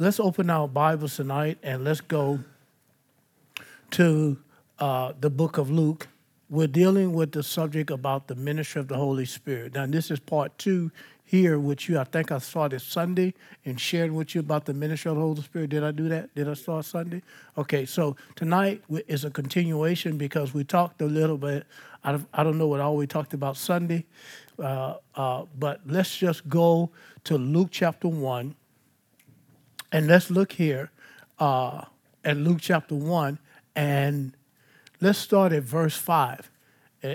let's open our Bibles tonight and let's go to the book of Luke. We're dealing with the subject about the ministry of the Holy Spirit. Now, this is part two here with you. I think I started Sunday and shared with you about the ministry of the Holy Spirit. Did I do that? Did I start Sunday? Okay, so tonight is a continuation because we talked a little bit. I don't know what all we talked about Sunday, but let's just go to Luke chapter 1, and let's look here at Luke chapter 1, and let's start at verse 5.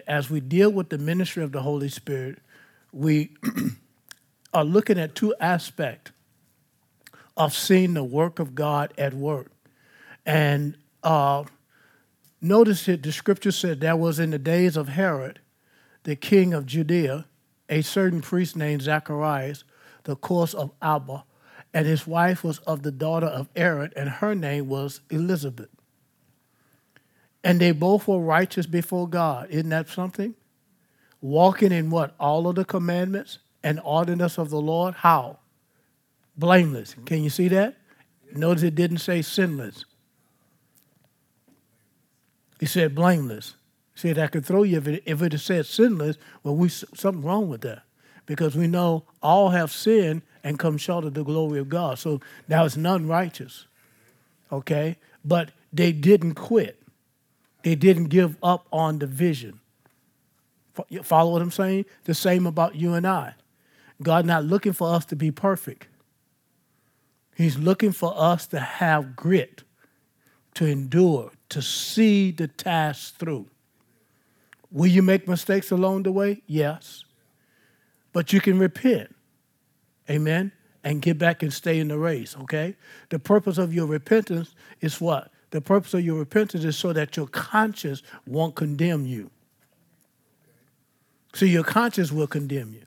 As we deal with the ministry of the Holy Spirit, we are looking at two aspects of seeing the work of God at work. And notice that the scripture said there was in the days of Herod, the king of Judea, a certain priest named Zacharias, the course of Abba, and his wife was of the daughter of Herod, and her name was Elizabeth. And they both were righteous before God. Isn't that something? Walking in what? All of the commandments and ordinance of the Lord. How? Blameless. Can you see that? Notice it didn't say sinless. It said blameless. It said, I could throw you if it had said sinless. Well, something wrong with that. Because we know all have sinned and come short of the glory of God. So now it's none righteous. Okay? But they didn't quit. They didn't give up on the vision. Follow what I'm saying? The same about you and I. God's not looking for us to be perfect. He's looking for us to have grit, to endure, to see the task through. Will you make mistakes along the way? Yes. But you can repent. Amen? And get back and stay in the race, okay? The purpose of your repentance is what? The purpose of your repentance is so that your conscience won't condemn you. See, your conscience will condemn you.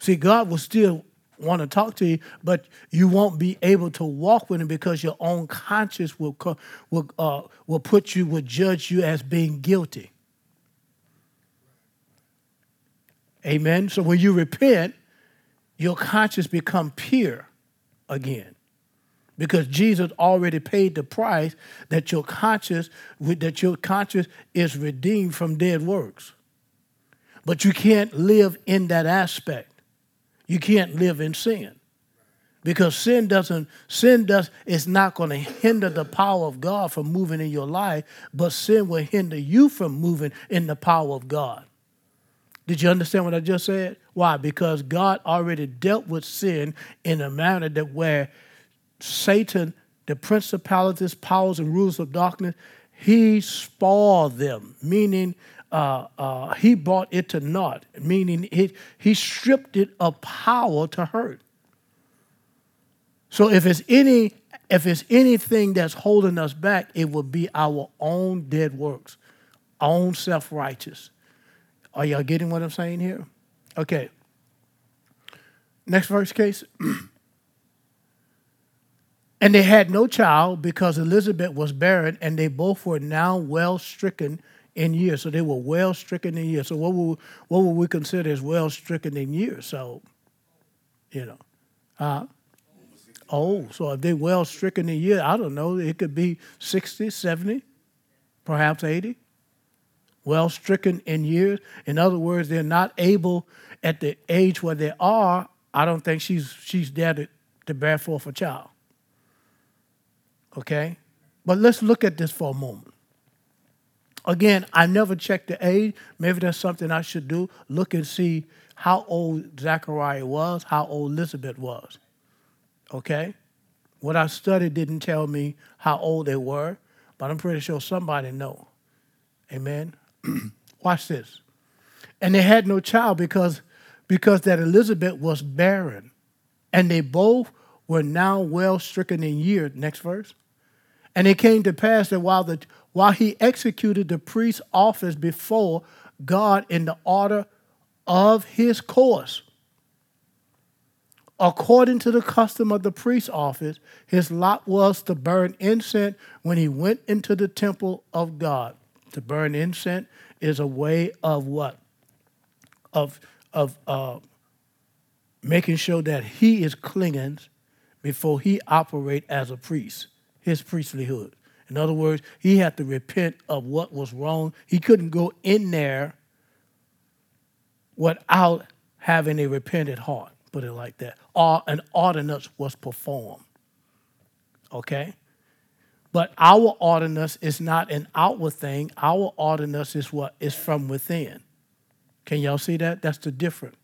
See, God will still want to talk to you, but you won't be able to walk with him because your own conscience will judge you as being guilty. Amen? So when you repent, your conscience becomes pure again. Because Jesus already paid the price that your conscience is redeemed from dead works. But you can't live in that aspect. You can't live in sin. Because it's not going to hinder the power of God from moving in your life, but sin will hinder you from moving in the power of God. Did you understand what I just said? Why? Because God already dealt with sin in a manner that where Satan, the principalities, powers, and rulers of darkness, he spoiled them, meaning he brought it to naught, meaning he stripped it of power to hurt. So if it's anything that's holding us back, it will be our own dead works, own self-righteous. Are y'all getting what I'm saying here? Okay. Next verse, Casey. And they had no child because Elizabeth was barren, and they both were now well stricken in years. So they were well stricken in years. So what would we consider as well stricken in years? So, so if they're well stricken in years, I don't know. It could be 60, 70, perhaps 80. Well stricken in years. In other words, they're not able at the age where they are. I don't think she's there to bear forth a child. Okay? But let's look at this for a moment. Again, I never checked the age. Maybe that's something I should do. Look and see how old Zachariah was, how old Elizabeth was. Okay? What I studied didn't tell me how old they were, but I'm pretty sure somebody knows. Amen? Watch this. And they had no child because that Elizabeth was barren. And they both were now well stricken in years. Next verse. And it came to pass that while he executed the priest's office before God in the order of his course, according to the custom of the priest's office, his lot was to burn incense when he went into the temple of God. To burn incense is a way of what? Of making sure that he is cleansed. before he operate as a priest, his priestlyhood. In other words, he had to repent of what was wrong. He couldn't go in there without having a repentant heart, put it like that. Or an ordinance was performed, okay? But our ordinance is not an outward thing. Our ordinance is what is from within. Can y'all see that? That's the difference.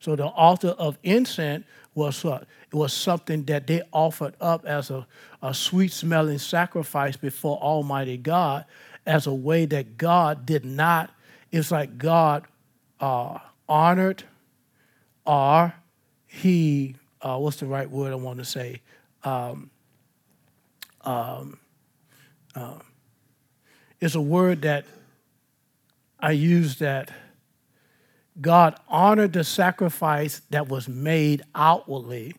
So the altar of incense was what? It was something that they offered up as a sweet-smelling sacrifice before Almighty God as a way that God did not. It's like God honored, or he, what's the right word I want to say? It's a word that I use that God honored the sacrifice that was made outwardly,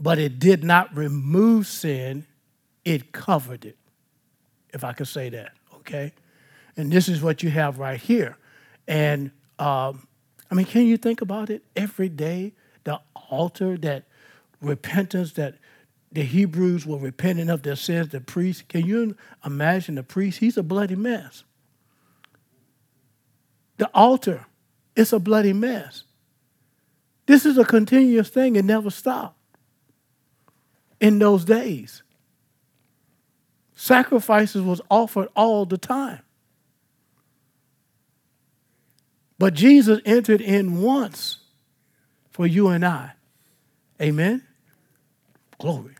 but it did not remove sin. It covered it, if I could say that, okay? And this is what you have right here. And, I mean, can you think about it? Every day, the altar, that repentance that the Hebrews were repenting of their sins, the priest. Can you imagine the priest? He's a bloody mess. The altar. It's a bloody mess. This is a continuous thing. It never stopped in those days. Sacrifices was offered all the time. But Jesus entered in once for you and I. Amen? Glory.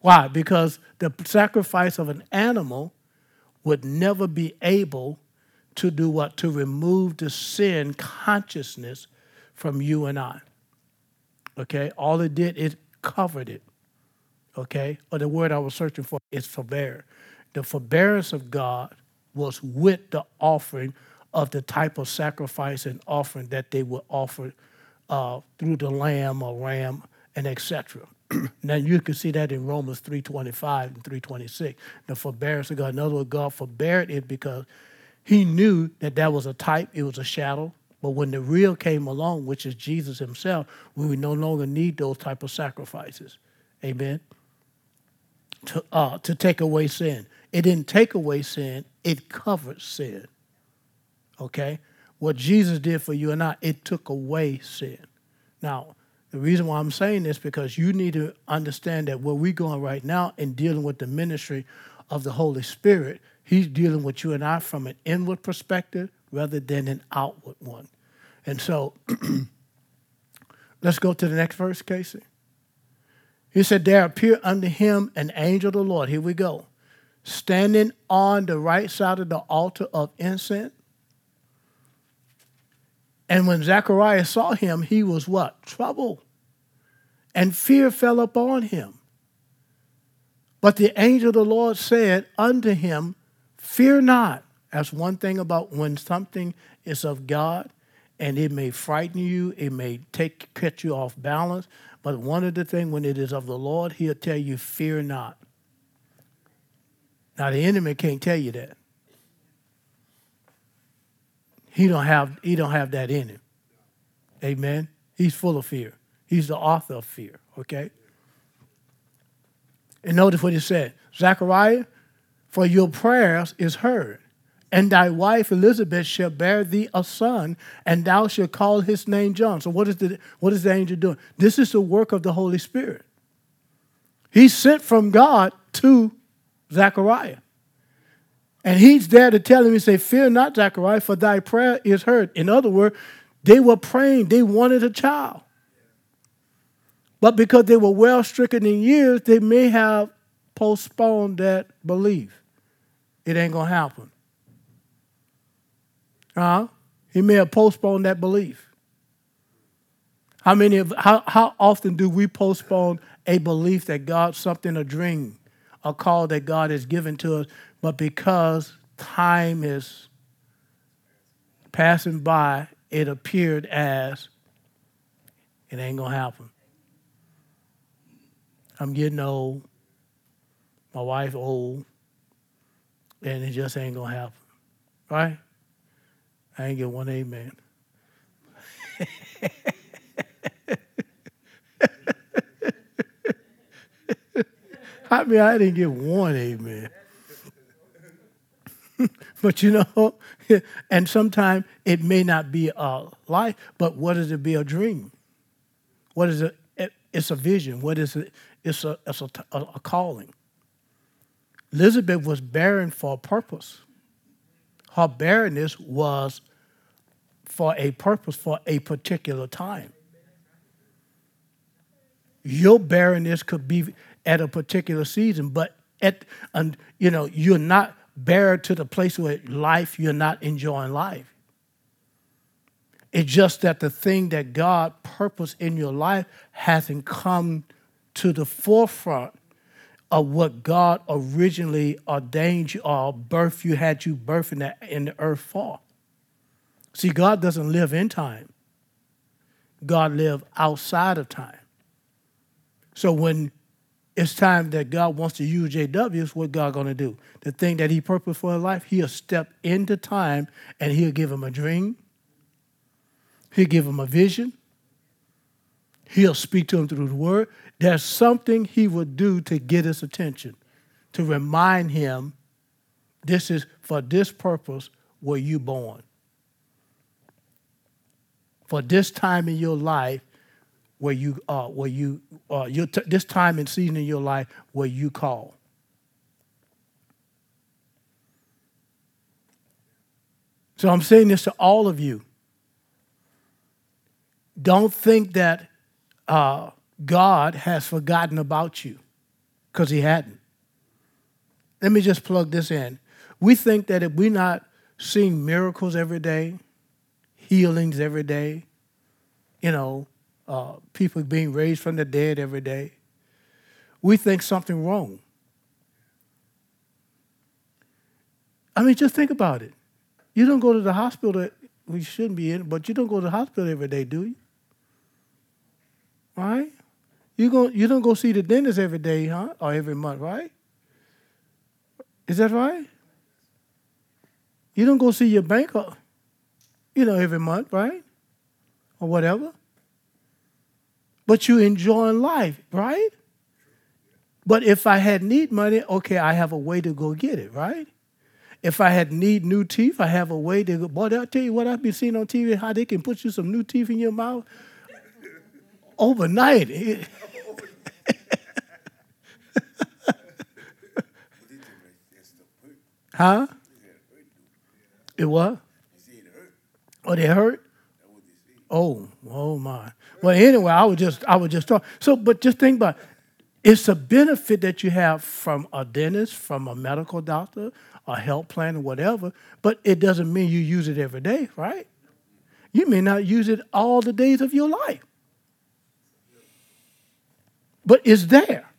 Why? Because the sacrifice of an animal would never be able to do what? To remove the sin consciousness from you and I. Okay? All it did, it covered it. Okay? Or the word I was searching for is forbear. The forbearance of God was with the offering of the type of sacrifice and offering that they were offered through the lamb or ram and etc. Now you can see that in Romans 3:25 and 3:26. The forbearance of God. In other words, God forbeared it because he knew that that was a type, it was a shadow. But when the real came along, which is Jesus himself, we would no longer need those type of sacrifices. Amen? To take away sin. It didn't take away sin. It covered sin. Okay? What Jesus did for you and I, it took away sin. Now, the reason why I'm saying this because you need to understand that where we're going right now in dealing with the ministry of the Holy Spirit, he's dealing with you and I from an inward perspective rather than an outward one. And so let's go to the next verse, Casey. He said, there appeared unto him an angel of the Lord. Here we go. Standing on the right side of the altar of incense. And when Zechariah saw him, he was what? Troubled. And fear fell upon him. But the angel of the Lord said unto him, fear not. That's one thing about when something is of God, and it may frighten you, it may catch you off balance, but one of the things when it is of the Lord, he'll tell you, fear not. Now, the enemy can't tell you that. He don't have that in him. Amen? He's full of fear. He's the author of fear, okay? And notice what it said. Zechariah, for your prayers is heard, and thy wife Elizabeth shall bear thee a son, and thou shalt call his name John. So what is the angel doing? This is the work of the Holy Spirit. He sent from God to Zechariah. And he's there to tell him, he said, fear not, Zechariah, for thy prayer is heard. In other words, they were praying. They wanted a child. But because they were well stricken in years, they may have postponed that belief. It ain't going to happen. He may have postponed that belief. How often do we postpone a belief that God, something, a dream, a call that God has given to us, but because time is passing by, it appeared as it ain't going to happen. I'm getting old, my wife old, and it just ain't going to happen, right? I ain't get one amen. I mean, I didn't get one amen. But you know, and sometimes it may not be a life, but what is it? Be a dream? What is it? It's a vision. What is it? It's a calling. Elizabeth was barren for a purpose. Her barrenness was for a purpose, for a particular time. Your barrenness could be at a particular season, but you're not barren to the place where life, you're not enjoying life. It's just that the thing that God purposed in your life hasn't come to the forefront of what God originally ordained you or birth you had you birth in the earth for. See, God doesn't live in time. God lives outside of time. So when it's time that God wants to use JW, it's what God going to do. The thing that he purposed for his life, he'll step into time and he'll give him a dream. He'll give him a vision. He'll speak to him through the word. There's something he will do to get his attention, to remind him, this is for this purpose were you born. For this time in your life, this time and season in your life where you call. So I'm saying this to all of you. Don't think that God has forgotten about you, because he hadn't. Let me just plug this in. We think that if we're not seeing miracles every day, healings every day, people being raised from the dead every day, we think something wrong. I mean, just think about it. You don't go to the hospital, we shouldn't be in, but you don't go to the hospital every day, do you? Right? You don't go see the dentist every day, huh? Or every month, right? Is that right? You don't go see your banker, every month, right? Or whatever. But you enjoying life, right? But if I had need money, okay, I have a way to go get it, right? If I had need new teeth, I have a way to go. Boy, I'll tell you what I've been seeing on TV, how they can put you some new teeth in your mouth. Overnight. Huh? It what? Oh, they hurt? Oh my. Well, anyway, I would just talk. So, but just think about it. It's a benefit that you have from a dentist, from a medical doctor, a health plan, or whatever, but it doesn't mean you use it every day, right? You may not use it all the days of your life. But it's there.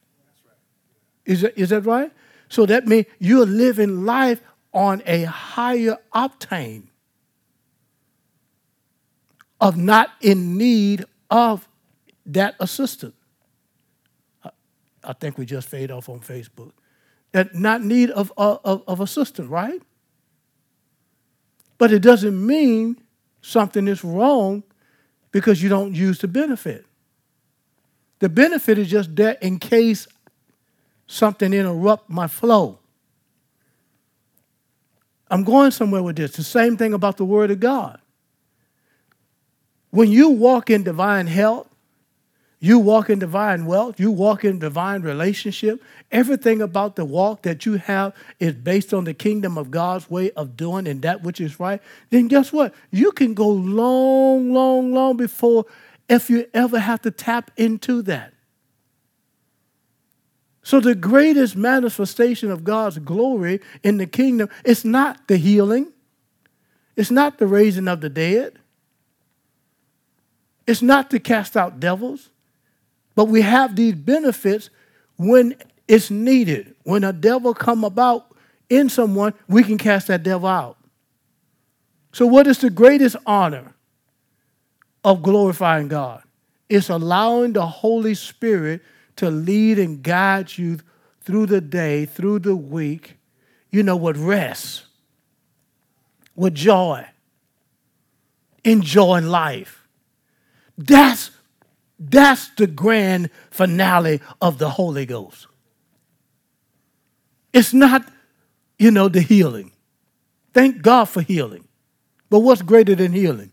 Is that right? So that means you're living life on a higher octane of not in need of that assistance. I think we just fade off on Facebook. That not need of assistance, right? But it doesn't mean something is wrong because you don't use the benefit. The benefit is just there in case something interrupts my flow. I'm going somewhere with this. The same thing about the Word of God. When you walk in divine health, you walk in divine wealth, you walk in divine relationship, everything about the walk that you have is based on the kingdom of God's way of doing and that which is right, then guess what? You can go long, long, long before if you ever have to tap into that. So the greatest manifestation of God's glory in the kingdom is not the healing. It's not the raising of the dead. It's not to cast out devils. But we have these benefits when it's needed. When a devil come about in someone, we can cast that devil out. So what is the greatest honor of glorifying God? It's allowing the Holy Spirit to lead and guide you through the day, through the week, with rest, with joy, enjoying life. That's the grand finale of the Holy Ghost. It's not, the healing. Thank God for healing. But what's greater than healing?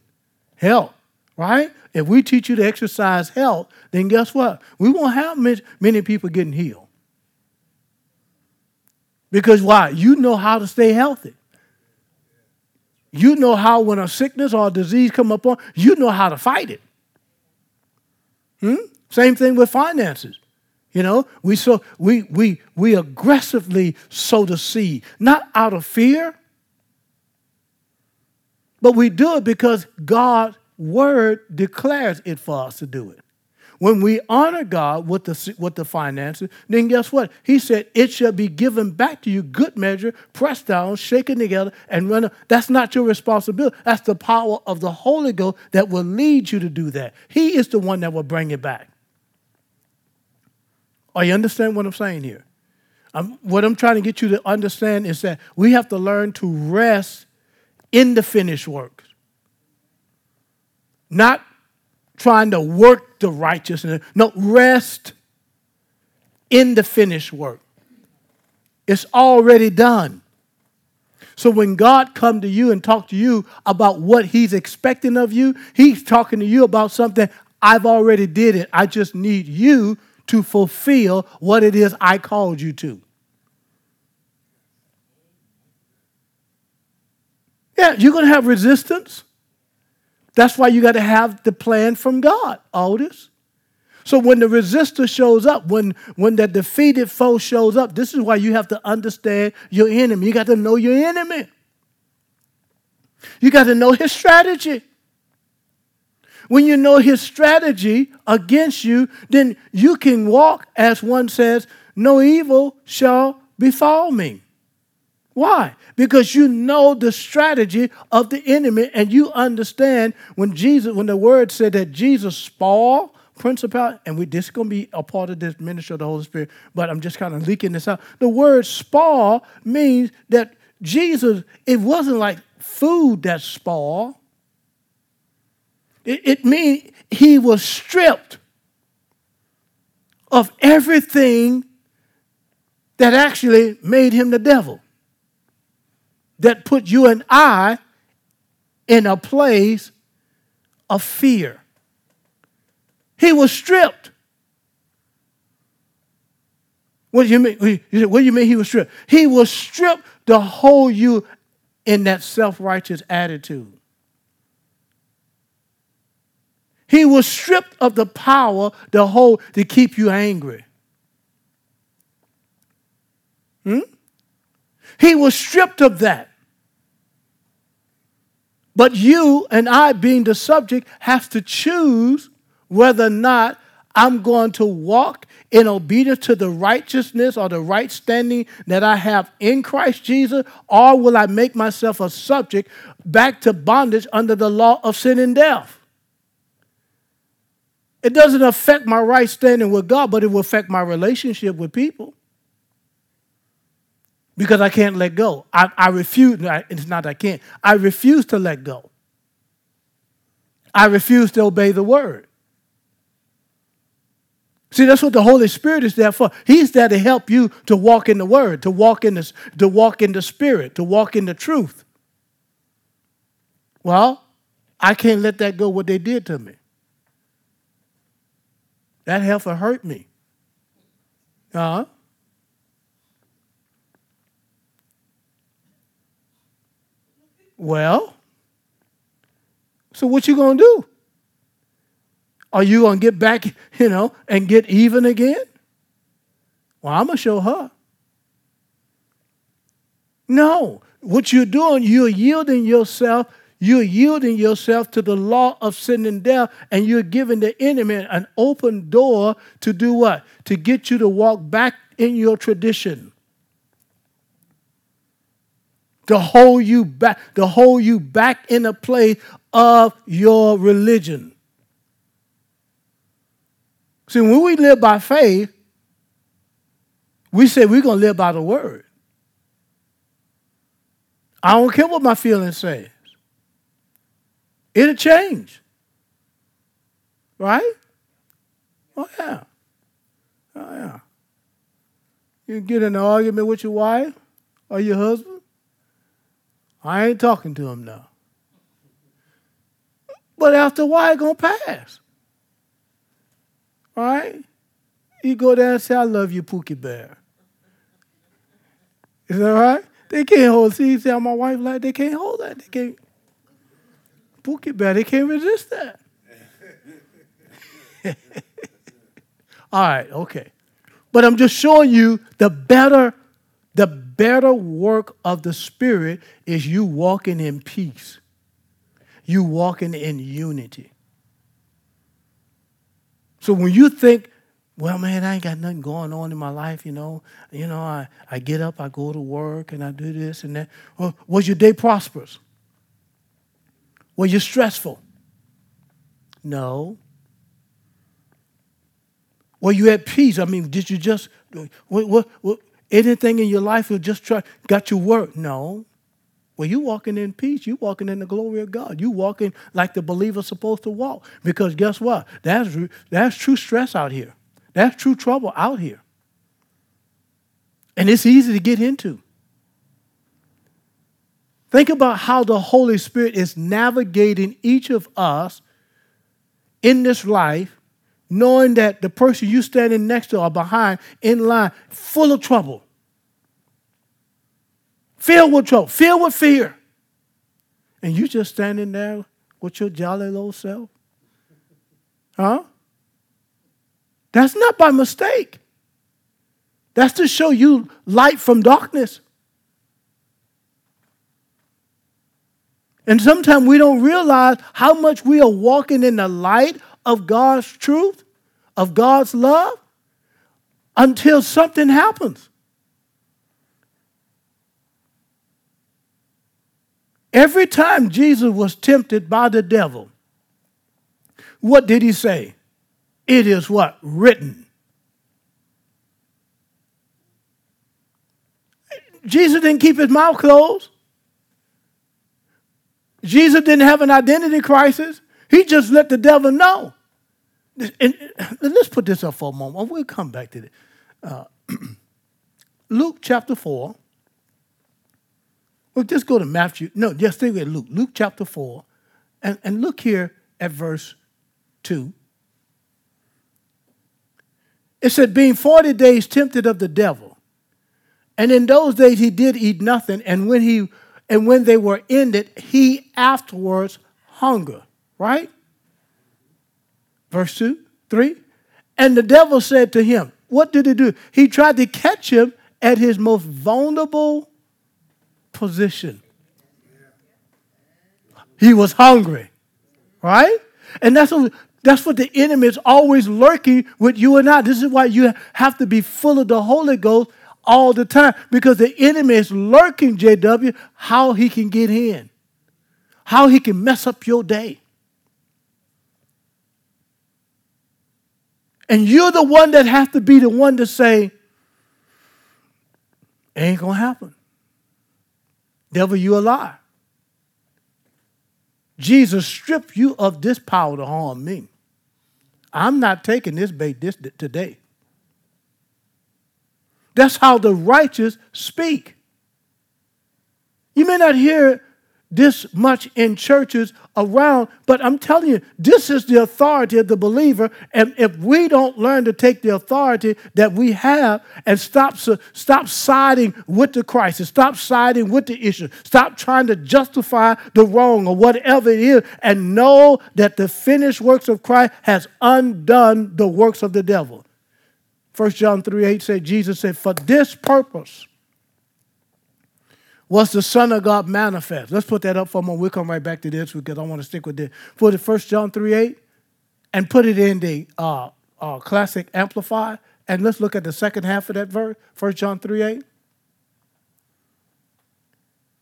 Health, right? If we teach you to exercise health, then guess what? We won't have many people getting healed. Because why? You know how to stay healthy. You know how when a sickness or a disease come upon, you know how to fight it. Same thing with finances. We aggressively sow the seed, not out of fear, but we do it because God's word declares it for us to do it. When we honor God with the finances, then guess what? He said, it shall be given back to you, good measure, pressed down, shaken together, and run up. That's not your responsibility. That's the power of the Holy Ghost that will lead you to do that. He is the one that will bring it back. Are you understand what I'm saying here? What I'm trying to get you to understand is that we have to learn to rest in the finished work. Not trying to work the righteousness. No, rest in the finished work. It's already done. So when God comes to you and talks to you about what he's expecting of you, he's talking to you about something. I've already did it. I just need you to fulfill what it is I called you to. Yeah, you're going to have resistance. That's why you got to have the plan from God, Aldous. So when the resistor shows up, when the defeated foe shows up, this is why you have to understand your enemy. You got to know your enemy. You got to know his strategy. When you know his strategy against you, then you can walk, as one says, no evil shall befall me. Why? Because you know the strategy of the enemy, and you understand when the word said that Jesus spoiled principality, and this is going to be a part of this ministry of the Holy Spirit, but I'm just kind of leaking this out. The word spoil means that Jesus, it wasn't like food that spoiled. It means he was stripped of everything that actually made him the devil. That put you and I in a place of fear. He was stripped. What do you mean? What do you mean he was stripped? He was stripped to hold you in that self-righteous attitude. He was stripped of the power to keep you angry. He was stripped of that. But you and I, being the subject, have to choose whether or not I'm going to walk in obedience to the righteousness or the right standing that I have in Christ Jesus, or will I make myself a subject back to bondage under the law of sin and death? It doesn't affect my right standing with God, but it will affect my relationship with people. Because I can't let go. I refuse. It's not I can't. I refuse to let go. I refuse to obey the word. See, that's what the Holy Spirit is there for. He's there to help you to walk in the word, to walk in the spirit, to walk in the truth. Well, I can't let that go, what they did to me. That heifer hurt me. Well, so what you going to do? Are you going to get back, and get even again? Well, I'm going to show her. No. What you're doing, you're yielding yourself to the law of sin and death, and you're giving the enemy an open door to do what? To get you to walk back in your tradition. To hold you back in a place of your religion. See, when we live by faith, we say we're going to live by the word. I don't care what my feelings say. It'll change. Right? Oh, yeah. You get in an argument with your wife or your husband, I ain't talking to him now. But after a while, it's going to pass. All right? You go down and say, I love you, Pookie Bear. Is that right? They can't hold, see, you see how my wife like, they can't hold that. They can't, Pookie Bear, they can't resist that. All right, okay. But I'm just showing you the better work of the Spirit is you walking in peace. You walking in unity. So when you think, well, man, I ain't got nothing going on in my life, you know, I get up, I go to work, and I do this and that. Well, was your day prosperous? Were you stressful? No. Were you at peace? I mean, did you just, what, anything in your life you just try, got your work? No. Well, you walking in peace. You walking in the glory of God. You walking like the believer's supposed to walk. Because guess what? That's true stress out here. That's true trouble out here. And it's easy to get into. Think about how the Holy Spirit is navigating each of us in this life, knowing that the person you standing next to or behind in line, full of trouble. Filled with trouble, filled with fear. And you just standing there with your jolly little self. Huh? That's not by mistake. That's to show you light from darkness. And sometimes we don't realize how much we are walking in the light of God's truth, of God's love, until something happens. Every time Jesus was tempted by the devil, what did he say? It is what? Written. Jesus didn't keep his mouth closed. Jesus didn't have an identity crisis. He just let the devil know. And let's put this up for a moment. We'll come back to this. Luke chapter 4. Well, just go to Matthew. No, just stay with Luke. Luke chapter 4. And look here at verse 2. It said, being 40 days tempted of the devil. And in those days he did eat nothing. And when they were ended, he afterwards hungered. Right? Verse 2, 3. And the devil said to him, what did he do? He tried to catch him at his most vulnerable position. He was hungry, right? And that's what the enemy is always lurking with you and I. This is why you have to be full of the Holy Ghost all the time, because the enemy is lurking, JW, how he can get in, how he can mess up your day. And you're the one that has to be the one to say, ain't going to happen. Devil, you a lie. Jesus stripped you of this power to harm me. I'm not taking this bait today. That's how the righteous speak. You may not hear this much in churches around, but I'm telling you, this is the authority of the believer. And if we don't learn to take the authority that we have and stop siding with the crisis, stop siding with the issue, stop trying to justify the wrong or whatever it is, and know that the finished works of Christ has undone the works of the devil. 1 John 3:8 said, Jesus said, for this purpose was the Son of God manifest. Let's put that up for a moment. We'll come right back to this because I want to stick with this. For the 1 John 3:8, and put it in the classic Amplify, and let's look at the second half of that verse, 1 John 3:8.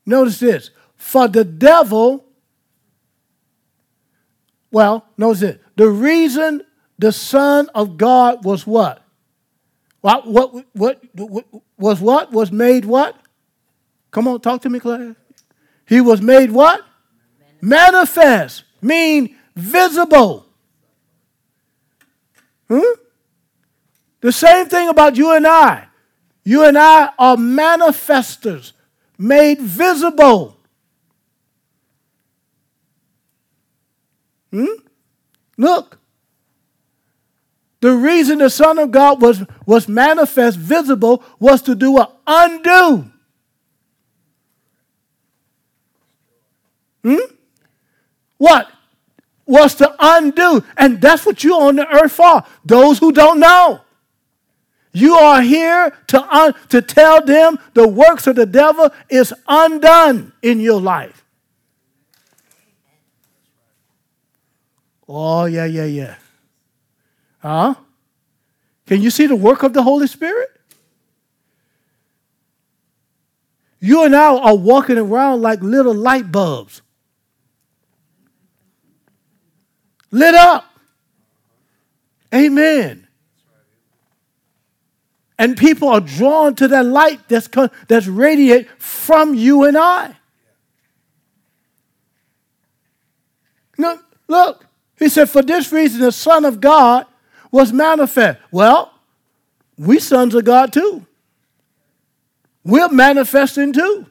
Notice this. For the devil, notice this. The reason the Son of God was what? What? Was made what? Come on, talk to me, Claire. He was made what? Manifest. Mean visible. The same thing about you and I. You and I are manifestors, made visible. Look. The reason the Son of God was manifest, visible, was to do an undo. What? Was to undo. And that's what you're on the earth for, those who don't know. You are here to tell them the works of the devil is undone in your life. Oh, yeah. Huh? Can you see the work of the Holy Spirit? You and I are walking around like little light bulbs. Lit up. Amen. And people are drawn to that light that's radiate from you and I. Look, he said, for this reason the Son of God was manifest. Well, we sons of God too. We're manifesting too.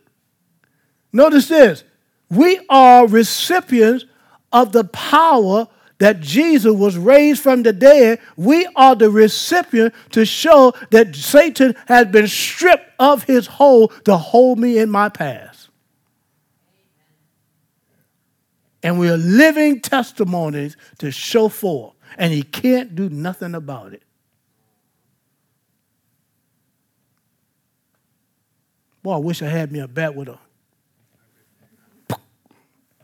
Notice this. We are recipients of the power that Jesus was raised from the dead. We are the recipient to show that Satan has been stripped of his hold to hold me in my past. And we are living testimonies to show forth, and he can't do nothing about it. Boy, I wish I had me a bat with a...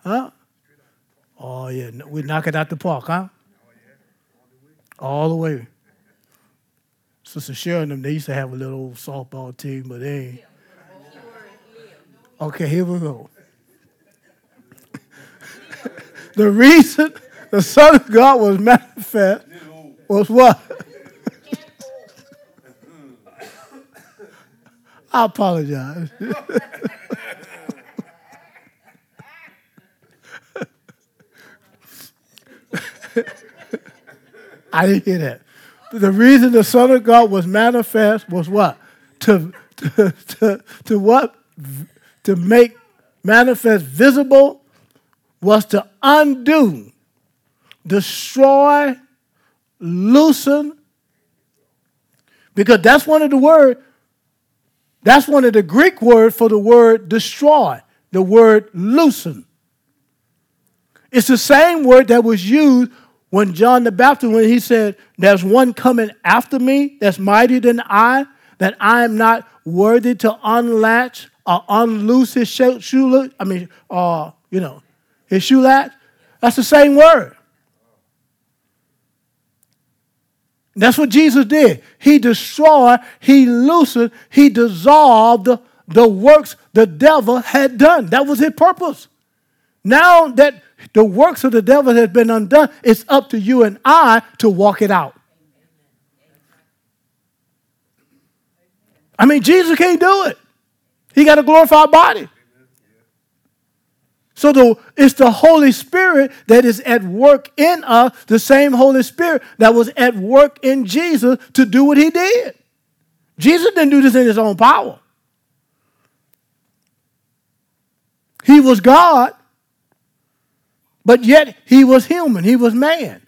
Huh? Oh, yeah, we knock it out the park, huh? All the way. Sister Sharon, they used to have a little old softball team, but they ain't. Okay, here we go. The reason the Son of God was manifest was what? I apologize. I didn't hear that. The reason the Son of God was manifest was what? To what? To make manifest visible was to undo, destroy, loosen. Because that's one of the word, that's one of the Greek words for the word destroy, the word loosen. It's the same word that was used when John the Baptist, when he said, there's one coming after me that's mightier than I, that I am not worthy to unlatch or unloose his shoe, his shoe latch. That's the same word. That's what Jesus did. He destroyed, he loosened, he dissolved the works the devil had done. That was his purpose. Now that the works of the devil has been undone, it's up to you and I to walk it out. I mean, Jesus can't do it. He got a glorified body. So it's the Holy Spirit that is at work in us, the same Holy Spirit that was at work in Jesus to do what he did. Jesus didn't do this in his own power. He was God. But yet he was human. He was man.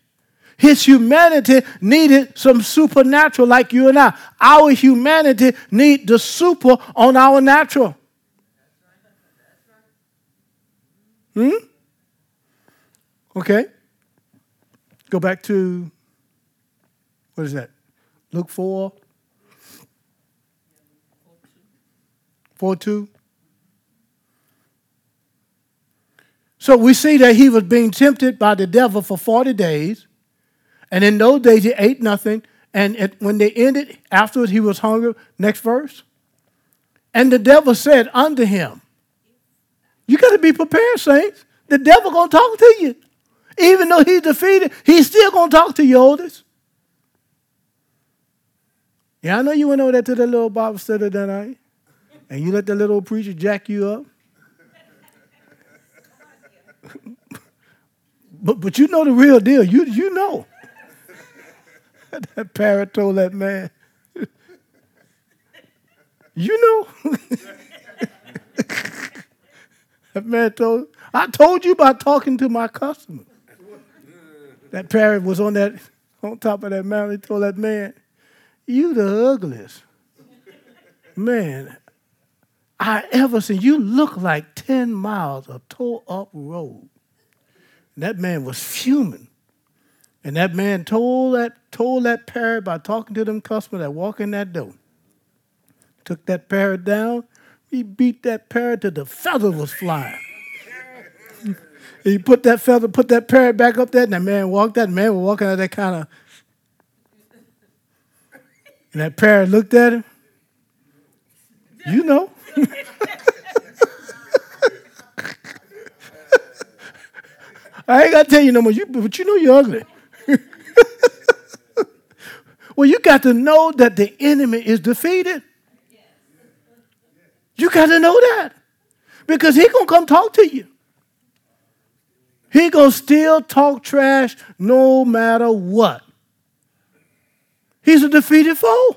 His humanity needed some supernatural like you and I. Our humanity need the super on our natural. Okay. Go back to, what is that? Luke 4. 4:2. So we see that he was being tempted by the devil for 40 days. And in those days, he ate nothing. And when they ended, afterwards, he was hungry. Next verse. And the devil said unto him, you got to be prepared, saints. The devil going to talk to you. Even though he's defeated, he's still going to talk to you, oldest. Yeah, I know you went over there to the little Bible study that night. And you let the little preacher jack you up. But you know the real deal. You know. That parrot told that man. You know. That man told, I told you about talking to my customer. That parrot was on that, on top of that mountain. He told that man, you the ugliest man I ever seen. You look like 10 miles of tore up road. And that man was fuming. And that man told that parrot by talking to them customers that walk in that door. Took that parrot down. He beat that parrot till the feather was flying. He put that parrot back up there, and that man walked out. The man was walking out that kind of... And that parrot looked at him. You know. I ain't got to tell you no more, but you know you're ugly. Well, you got to know that the enemy is defeated. You got to know that, because he's going to come talk to you. He's going to still talk trash no matter what. He's a defeated foe.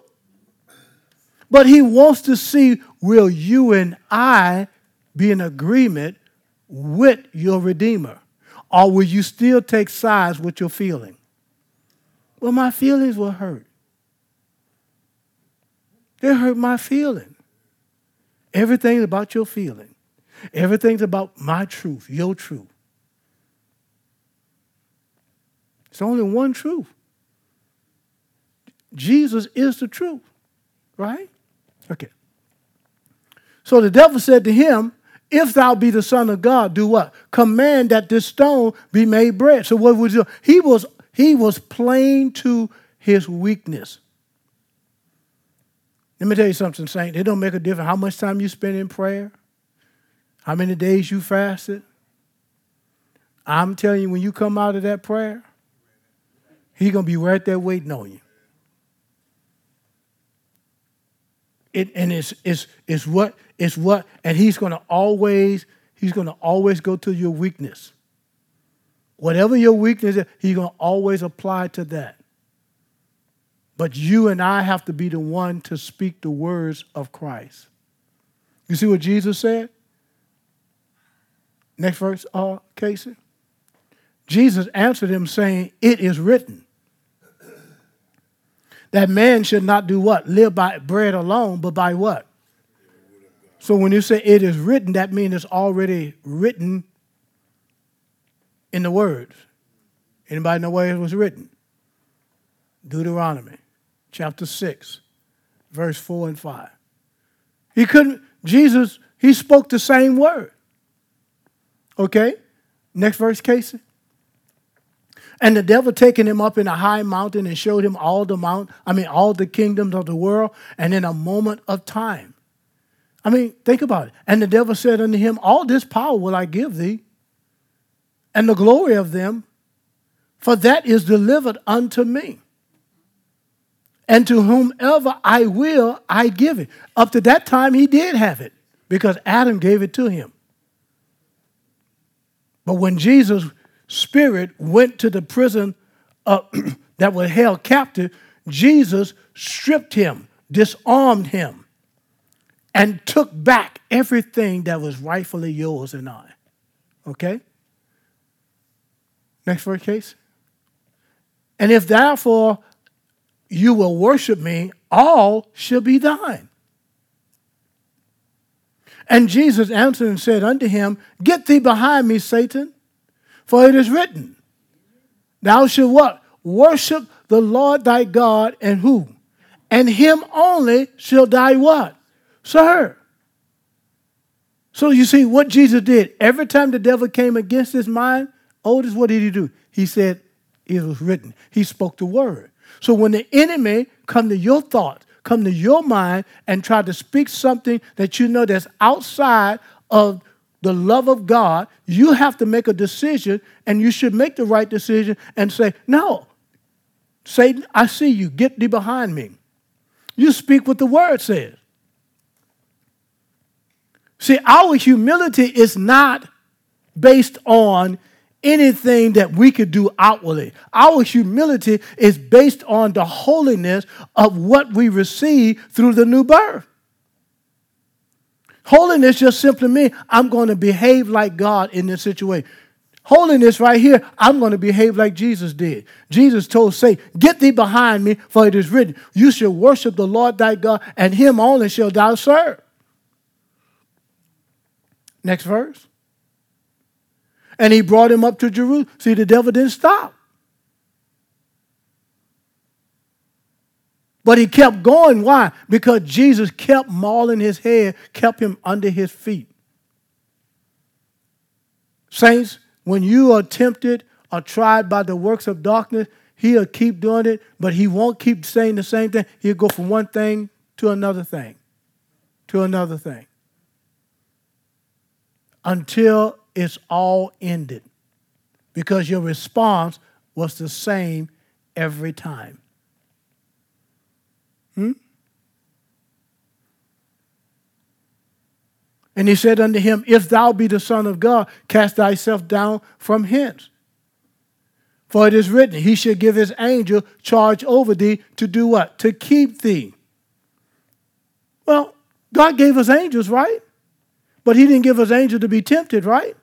But he wants to see, will you and I be in agreement with your Redeemer? Or will you still take sides with your feeling? Well, my feelings were hurt. They hurt my feeling. Everything's about your feeling. Everything's about my truth, your truth. It's only one truth. Jesus is the truth, right? Okay. So the devil said to him, if thou be the Son of God, do what? Command that this stone be made bread. So what was he was plain to his weakness. Let me tell you something, saint. It don't make a difference how much time you spend in prayer, how many days you fasted. I'm telling you, when you come out of that prayer, he's going to be right there waiting on you. And he's gonna always go to your weakness. Whatever your weakness is, he's gonna always apply to that. But you and I have to be the one to speak the words of Christ. You see what Jesus said? Next verse, Casey. Jesus answered him, saying, it is written, that man should not do what? Live by bread alone, but by what? So when you say it is written, that means it's already written in the words. Anybody know where it was written? Deuteronomy chapter 6, verse 4 and 5. He spoke the same word. Okay? Next verse, Casey. And the devil taking him up in a high mountain and showed him all the kingdoms of the world, and in a moment of time. I mean, think about it. And the devil said unto him, all this power will I give thee, and the glory of them, for that is delivered unto me. And to whomever I will, I give it. Up to that time, he did have it, because Adam gave it to him. But when Jesus' spirit went to the prison that was held captive, Jesus stripped him, disarmed him, and took back everything that was rightfully yours and I. Okay? Next verse, Case. And if therefore you will worship me, all shall be thine. And Jesus answered and said unto him, get thee behind me, Satan, for it is written, thou shalt what? Worship the Lord thy God, and who? And him only shalt thou what? Serve. So you see what Jesus did. Every time the devil came against his mind, Otis, what did he do? He said, it was written. He spoke the word. So when the enemy come to your thoughts, come to your mind, and try to speak something that you know that's outside of the love of God, you have to make a decision, and you should make the right decision and say, no, Satan, I see you. Get thee behind me. You speak what the word says. See, our humility is not based on anything that we could do outwardly. Our humility is based on the holiness of what we receive through the new birth. Holiness just simply means I'm going to behave like God in this situation. Holiness right here, I'm going to behave like Jesus did. Jesus told Satan, "Get thee behind me, for it is written, you shall worship the Lord thy God, and him only shall thou serve." Next verse. And he brought him up to Jerusalem. See, the devil didn't stop. But he kept going. Why? Because Jesus kept mauling his head, kept him under his feet. Saints, when you are tempted or tried by the works of darkness, he'll keep doing it, but he won't keep saying the same thing. He'll go from one thing to another thing, to another thing, until it's all ended, because your response was the same every time. And he said unto him, "If thou be the Son of God, cast thyself down from hence. For it is written, he shall give his angel charge over thee to do what? To keep thee." Well, God gave us angels, right? But he didn't give us angels to be tempted, right?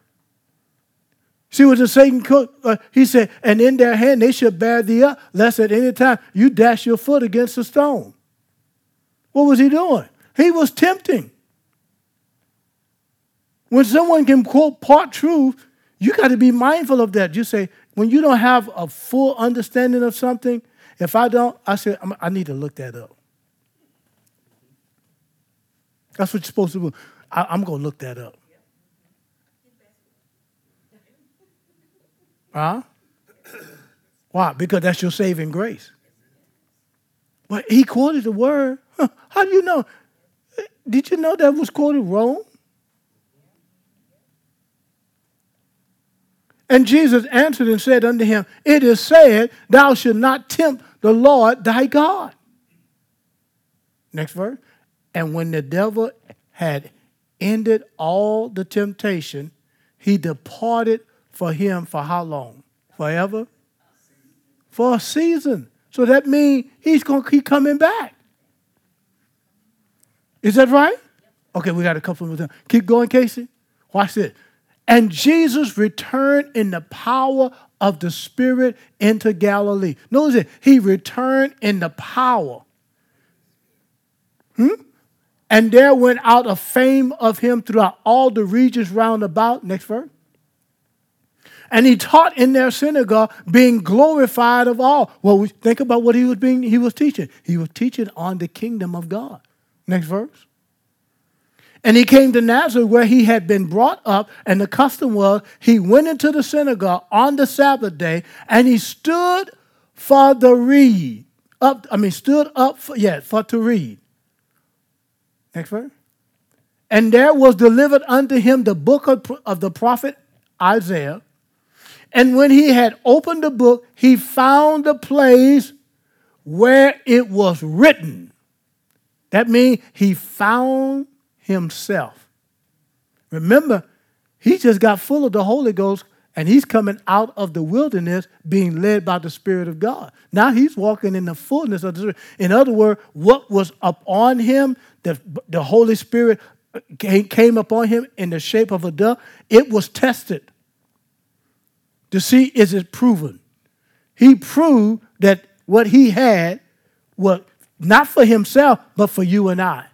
See what the Satan cooked? He said, "And in their hand they shall bear thee up, lest at any time you dash your foot against a stone." What was he doing? He was tempting. When someone can quote part truth, you got to be mindful of that. You say, when you don't have a full understanding of something, if I don't, I say, I need to look that up. That's what you're supposed to do. I'm going to look that up. Huh? Why? Because that's your saving grace. But he quoted the word. How do you know? Did you know that was quoted wrong? And Jesus answered and said unto him, "It is said, thou shalt not tempt the Lord thy God." Next verse. And when the devil had ended all the temptation, he departed for him for how long? Forever? For a season. So that means he's going to keep coming back. Is that right? Okay, we got a couple more times. Keep going, Casey. Watch this. And Jesus returned in the power of the Spirit into Galilee. Notice it. He returned in the power. And there went out a fame of him throughout all the regions round about. Next verse. And he taught in their synagogue, being glorified of all. Well, we think about what he was teaching. He was teaching on the kingdom of God. Next verse. And he came to Nazareth, where he had been brought up, and the custom was he went into the synagogue on the Sabbath day, and he stood for the read. To read. Next verse. And there was delivered unto him the book of the prophet Isaiah. And when he had opened the book, he found the place where it was written. That means he found himself. Remember, he just got full of the Holy Ghost, and he's coming out of the wilderness being led by the Spirit of God. Now he's walking in the fullness of the Spirit. In other words, what was upon him, the Holy Spirit came upon him in the shape of a dove. It was tested to see, is it proven? He proved that what he had was not for himself, but for you and I.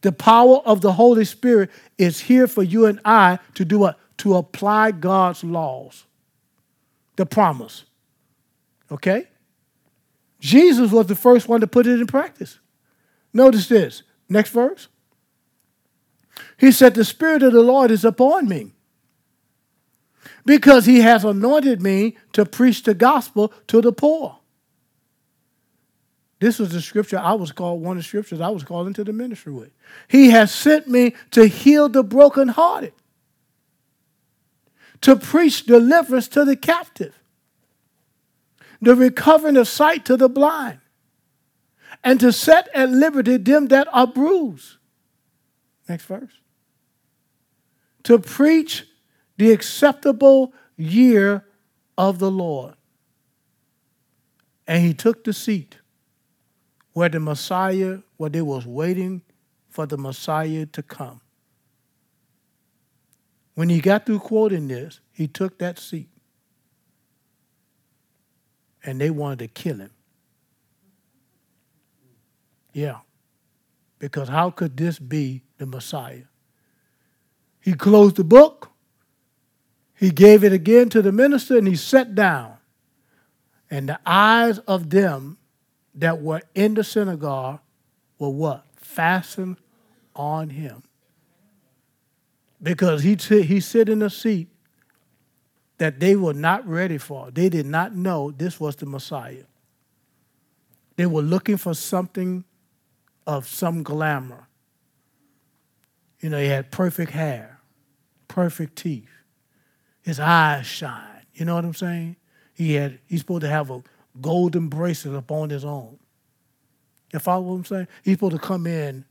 The power of the Holy Spirit is here for you and I to do what? To apply God's laws, the promise. Okay? Jesus was the first one to put it in practice. Notice this. Next verse. He said, "The Spirit of the Lord is upon me, because he has anointed me to preach the gospel to the poor." This was the scripture I was called, one of the scriptures I was called into the ministry with. "He has sent me to heal the brokenhearted, to preach deliverance to the captive, the recovering of sight to the blind, and to set at liberty them that are bruised." Next verse. "To preach the acceptable year of the Lord." And he took the seat where the Messiah, where they was waiting for the Messiah to come. When he got through quoting this, he took that seat. And they wanted to kill him. Yeah. Because how could this be the Messiah? He closed the book. He gave it again to the minister and he sat down. And the eyes of them that were in the synagogue were what? Fastened on him. Because he sit in a seat that they were not ready for. They did not know this was the Messiah. They were looking for something of some glamour. You know, he had perfect hair, perfect teeth. His eyes shine. You know what I'm saying? He's supposed to have a golden bracelet upon his own. You follow what I'm saying? He's supposed to come in,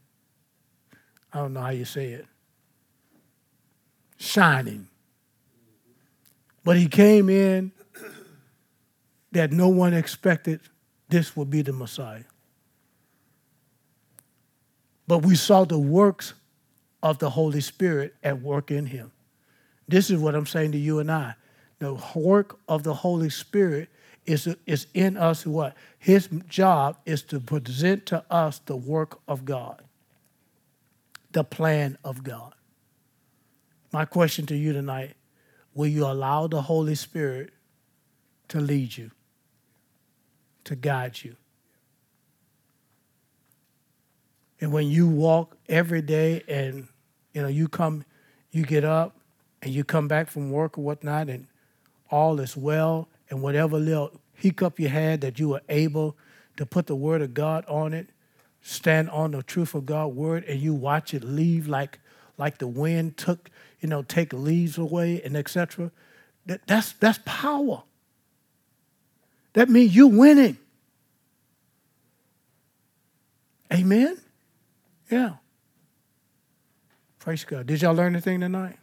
I don't know how you say it, shining. But he came in that no one expected this would be the Messiah. But we saw the works of the Holy Spirit at work in him. This is what I'm saying to you and I. The work of the Holy Spirit is in us what? His job is to present to us the work of God, the plan of God. My question to you tonight, will you allow the Holy Spirit to lead you, to guide you? And when you walk every day and, you know, you get up and you come back from work or whatnot and all is well and whatever little hiccup you had that you were able to put the word of God on it, stand on the truth of God's word and you watch it leave like the wind take leaves away and et cetera. That's power. That means you're winning. Amen? Yeah. Praise God. Did y'all learn anything tonight?